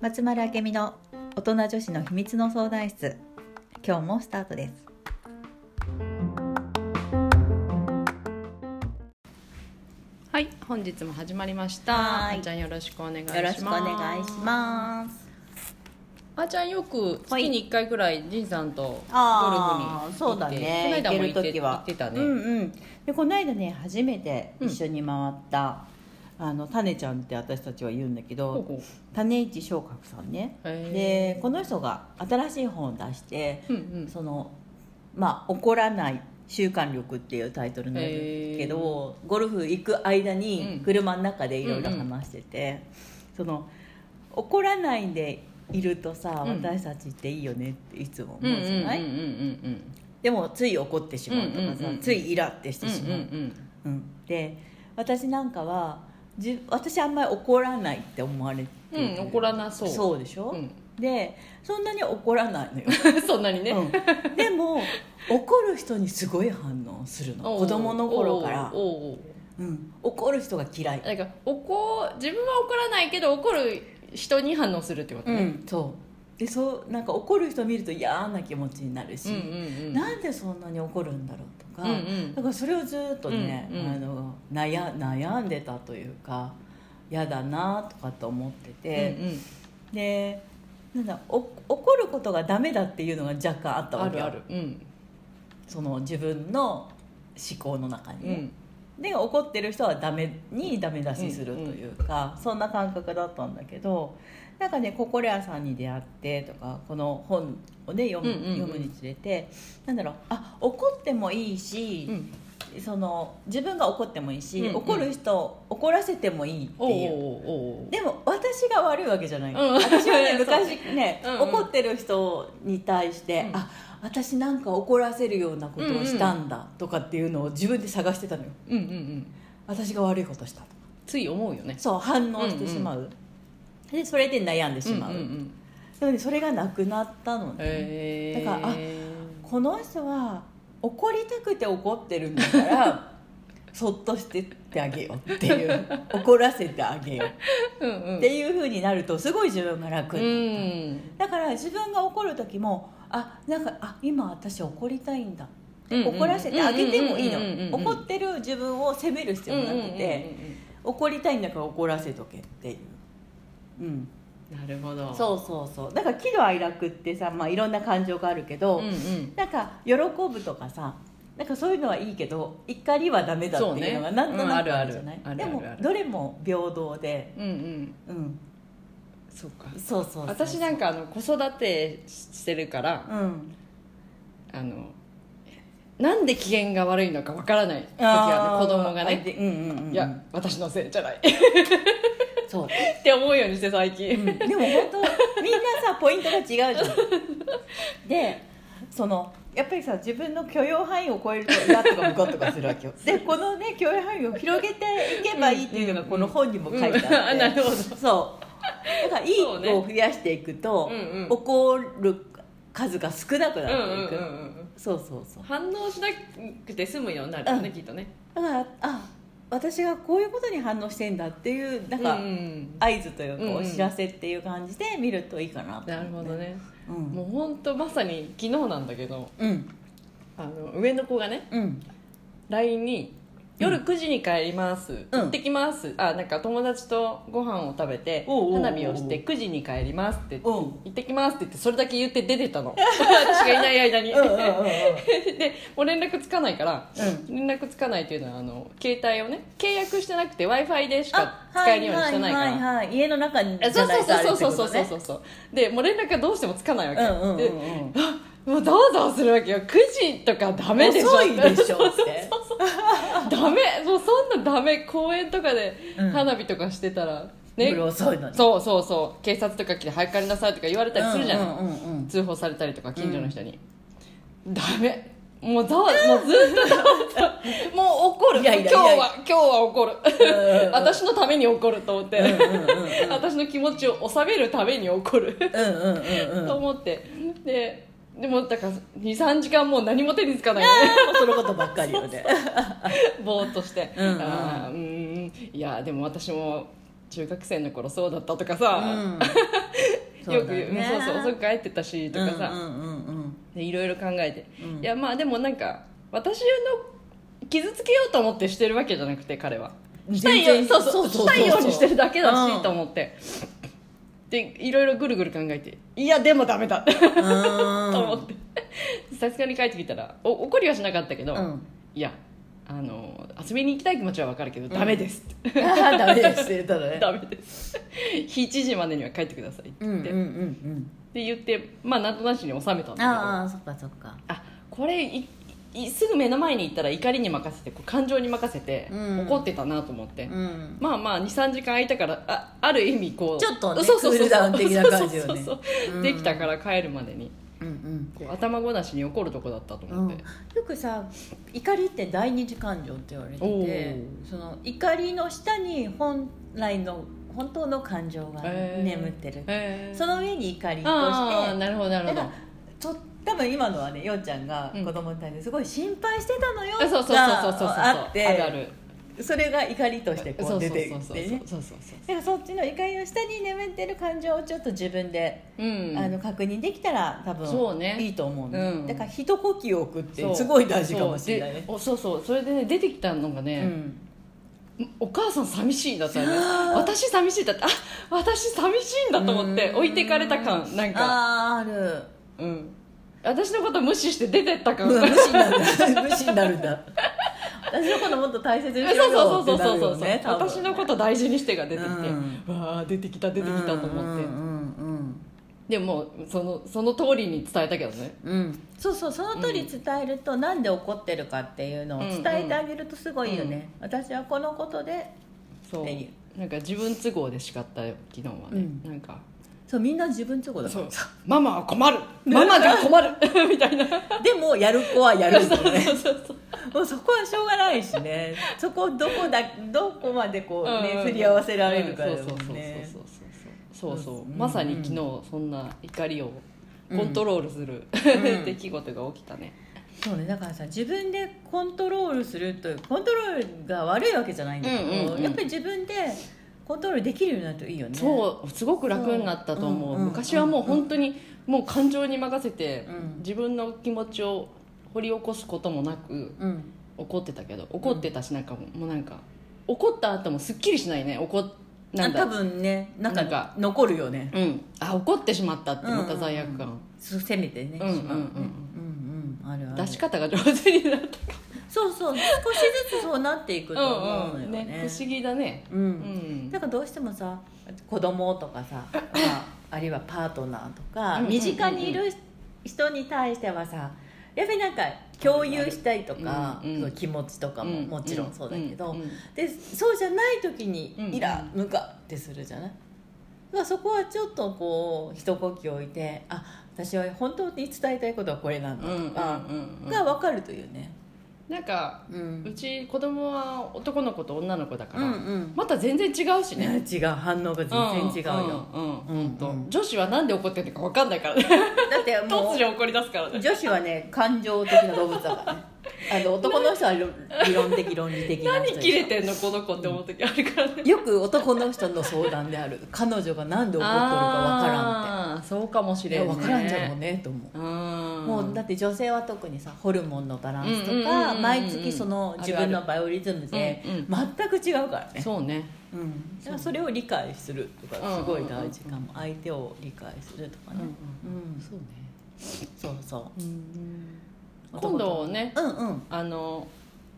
松丸明美の大人女子の秘密の相談室、今日もスタートです。はい、本日も始まりました。あーちゃん、よろしくお願いします。よろしくお願いします。あーちゃん、よく月に1回くらい仁さんとゴルフに行って、そうだね、この間も行ってたね、うんうん、でこの間ね、初めて一緒に回った、うん、タネちゃんって私たちは言うんだけど、タネイチ昇格さんね。でこの人が新しい本を出して、うんうん、怒らない習慣力っていうタイトルになるけど、ゴルフ行く間に車の中でいろいろ話してて、うんうんうん、怒らないでいるとさ、私たちっていいよねっていつも思うじゃない。でもつい怒ってしまうとかさ、うんうんうん、ついイラってしてしまう、うんうんうんうん、で私なんかは私あんまり怒らないって思われて、うん、怒らなそうそうでしょ、うん、でそんなに怒らないのよそんなにね、うん、でも怒る人にすごい反応するの、子供の頃から。うん、怒る人が嫌い。なんか自分は怒らないけど怒る人に反応するってことね、うん、そうで、なんか怒る人見ると嫌な気持ちになるし、うんうんうん、なんでそんなに怒るんだろうとか、うんうん、だからそれをずっとね、うんうん、悩んでたというか、嫌だなとかと思ってて、うんうん、で怒ることがダメだっていうのが若干あったわけ。ある、うん、自分の思考の中に、うんで怒ってる人はダメにダメ出しするというか、うんうん、そんな感覚だったんだけど、なんかね、ココレアさんに出会ってとか、この本をね読むにつれて、なんだろう、怒ってもいいし、うん、自分が怒ってもいいし、うんうん、怒る人怒らせてもいいっていう、でも私が悪いわけじゃない、うん、私はね昔ね、うんうん、怒ってる人に対して、うん、私なんか怒らせるようなことをしたんだとかっていうのを自分で探してたのよ、うんうんうん、私が悪いことしたとかつい思うよね。そう、反応してしまう、うんうん、でそれで悩んでしまう、うんうんうん、でもね、それがなくなったのね。だからこの人は怒りたくて怒ってるんだからそっとしてってあげようっていう、怒らせてあげようっていう風になるとすごい自分が楽になった。だから自分が怒る時もなんか今私怒りたいんだ、怒らせてあげてもいいの。怒ってる自分を責める必要もなくて、怒りたいんだから怒らせとけっていう、うん、なるほど。そうそうそう。だから喜怒哀楽ってさ、いろんな感情があるけど、うんうん、なんか喜ぶとかさ、なんかそういうのはいいけど怒りはダメだっていうのがなんとなくあるじゃない、うん、でもどれも平等で、うんうんうん、そうか、そう私なんか子育てしてるから、うん、なんで機嫌が悪いのかわからない時は、ね、子供がね、うんうんうん、いや私のせいじゃないそうって思うようにして最近、うん、でも本当みんなさポイントが違うじゃんでやっぱりさ、自分の許容範囲を超えるとイラッとかムカッとかするわけよでこのね、許容範囲を広げていけばいいっていうのがこの本にも書いてあって、うんうんうん、なるほど。そうだからいいを増やしていくと、ね、怒る数が少なくなっていく、うんうんうん、そうそうそう、反応しなくて済むようになるよね、きっとね。だから私がこういうことに反応してんだっていうなんか合図というか、うんうん、お知らせっていう感じで見るといいかなと思って、ね、なるほどね、うん、もうほんとまさに昨日なんだけど、うん、上の子がね、うん、LINE に夜9時に帰ります、うん、行ってきます、なんか友達とご飯を食べて花火をして9時に帰りますって行ってきますって言って、それだけ言って出てたの私がいない間にでもう連絡つかないから、うん、連絡つかないっていうのは携帯をね契約してなくて Wi-Fi でしか使えるようにしてないから、はいはいはいはい、家の中にじゃないとあるってことね。そうでもう連絡がどうしてもつかないわけ、うんうんうん、でもうどうぞするわけよ。9時とかダメでしょ、遅いでしょってダメ、もうそんなダメ。公園とかで花火とかしてたら、ね、夜遅いのにそう警察とか来て早く帰りなさいとか言われたりするじゃない、うんうんうん、通報されたりとか近所の人に、うん、ダメ、もうもうずっともう怒る、今日は怒る私のために怒ると思って、私の気持ちを収めるために怒ると思って、ででもだから 2,3 時間もう何も手につかないよねそのことばっかりよねぼーっとしてうん、うん、あうんいやでも私も中学生の頃そうだったとかさ、うん、よくそうそう遅く帰ってたしとかさ、うんうんうんうん、いろいろ考えて、うん、いやまあでもなんか私の傷つけようと思ってしてるわけじゃなくて彼はしたいようにしてるだけだし、うん、と思ってでいろいろぐるぐる考えていやでもダメだってと思ってさすがに帰ってきたら怒りはしなかったけど、うん、いや遊びに行きたい気持ちは分かるけど、うん、ダメですってダメですって言ったらねダメです7時までには帰ってくださいって言って、うんうんうんうん、で言ってまあなんとなしに収めたんだけどあそっかそっかあこれすぐ目の前に行ったら怒りに任せてこう感情に任せて、うん、怒ってたなと思って、うん、まあまあ 2,3 時間空いたからある意味こうちょっとねクールダウン的な感じをねできたから帰るまでに、うんうん、こう頭ごなしに怒るとこだったと思って、うん、よくさ怒りって第二次感情って言われててその怒りの下に本来の本当の感情が眠ってる、その上に怒りとしてなるほどなるほど多分今のはね、ようちゃんが子供に対してすごい心配してたのよがあって、それが怒りとしてこう出てきてね、そっちの怒りの下に眠ってる感情をちょっと自分で、うん、確認できたら多分、ね、いいと思う、うん、だから一呼吸を置くってすごい大事かもしれないね。そう、それでね出てきたのがね、うんお母さん寂しいだったよね。私寂しいだった。あ、私寂しいんだと思って置いてかれた感なんかある。うん。私のこと無視して出てった感。無視になる。無視になるんだ。私のこともっと大切にしようよってなるよね。私のこと大事にしてが出てきて、うん、わあ出てきたと思って。うんうんうんうん、でもその通りに伝えたけどね。うん。そうその通り伝えると、うん、なんで怒ってるかっていうのを伝えてあげるとすごいよね、うんうん、私はこのことでそうなんか自分都合で叱ったよ昨日はね、うん、なんかそうみんな自分都合だからママは困るママが困るみたいなでもやる子はやるんだよねもうそこはしょうがないしねそこをどこまでこうね、うんうん、振り合わせられるからですねそう、うん、まさに昨日そんな怒りをコントロールする、うん、出来事が起きたね。そうね、だからさ自分でコントロールするとコントロールが悪いわけじゃないんだけど、うんうんうん、やっぱり自分でコントロールできるようになるといいよね。そうすごく楽になったと思う、うんうん、昔はもう本当に、うん、もう感情に任せて、うん、自分の気持ちを掘り起こすこともなく、うん、怒ってたしなんかもうなんか怒った後もすっきりしないね多分ねなんか残るよね、うん、あ怒ってしまったってまた罪悪感、うんうん、せめてね出し方が上手になったそう少しずつそうなっていくと思うのよ ね、 ね不思議だね、うんうん、だからどうしてもさ子供とかさ、まあ、あるいはパートナーとか身近にいる人に対してはさやっぱりなんか共有したいとか、うんうん、その気持ちとかももちろんそうだけど、うんうんうん、でそうじゃない時にイラムカってするじゃない、まあ、そこはちょっとこう一呼吸置いてあ私は本当に伝えたいことはこれなんだとかが分かるというねなんか、うん、うち子供は男の子と女の子だから、うんうん、また全然違うしね違う反応が全然違うよ、うんうんうんうん、女子はなんで怒ってるのか分かんないからねだってもう突如怒り出すからね女子はね感情的な動物だからね男の人は理論的論理的な人何キレてんのこの子って思う時あるからねよく男の人の相談である彼女がなんで怒ってるか分からんってそうかもしれんね分からんじゃろうねと思うもうだって女性は特にさホルモンのバランスとか毎月その自分のバイオリズムで全く違うからねそうね、うん、だからそれを理解するとかすごい大事かも相手を理解するとかねそうねそう、うん今度ね、うんうん、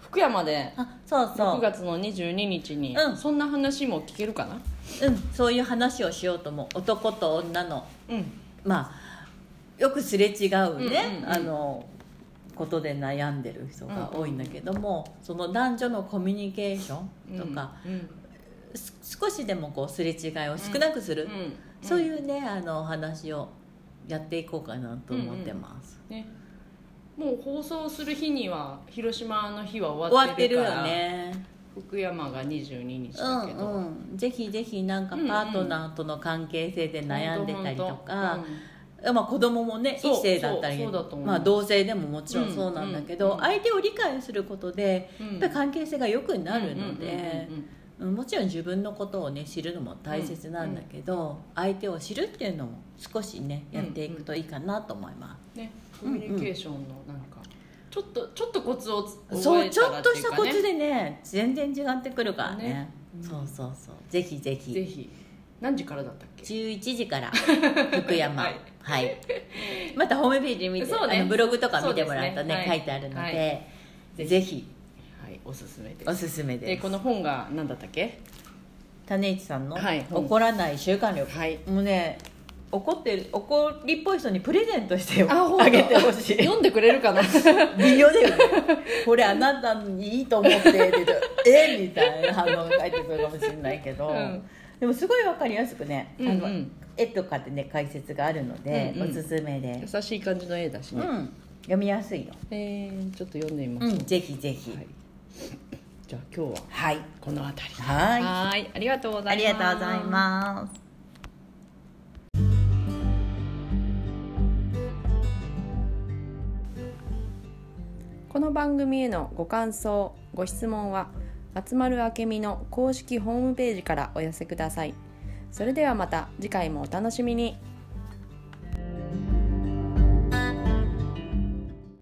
福山で6月の22日にそんな話も聞けるかな、うん、そういう話をしようとも男と女の、うん、まあよくすれ違うね、うんうんうん、ことで悩んでる人が多いんだけども、うんうん、その男女のコミュニケーションとか、うんうん、少しでもこうすれ違いを少なくする、うんうんうん、そういうね話をやっていこうかなと思ってます、うんうんねもう放送する日には広島の日は終わってるからね、福山が22日だけど、うんうん、ぜひぜひなんかパートナーとの関係性で悩んでたりとか、うんうんまあ、子供もね異性だったり、まあ、同性でももちろんそうなんだけど、相手を理解することでやっぱり関係性が良くなるので、もちろん自分のことを、ね、知るのも大切なんだけど、相手を知るっていうのも少しねやっていくといいかなと思います、ね、コミュニケーションのなんか、ちょっとコツを覚えたらっていうか、ね、そうちょっとしたコツでね全然違ってくるから ね、うん、そうぜひぜひぜひ。何時からだったっけ？11時から福山はい、はい、またホームページ見て、ね、ブログとか見てもらうと ね、はい、書いてあるので、はい、ぜひはい、おすすめです。おすすめです。この本が何だったっけ？種市さんの、はい、怒らない習慣力、はい、もうね怒りっぽい人にプレゼントしてあげてほしい。読んでくれるかな？微妙だよね。これあなたにいいと思ってえみたいな反応が返ってくるかもしれないけど、でもすごいわかりやすくね、絵とかでね解説があるので、おすすめで優しい感じの絵だしね、読みやすいよ。ちょっと読んでみます。ぜひぜひ。じゃあ今日は、はい、この辺りで、はい、ありがとうございます。ありがとうございます。この番組へのご感想、ご質問は松丸あけみの公式ホームページからお寄せください。それではまた次回もお楽しみに。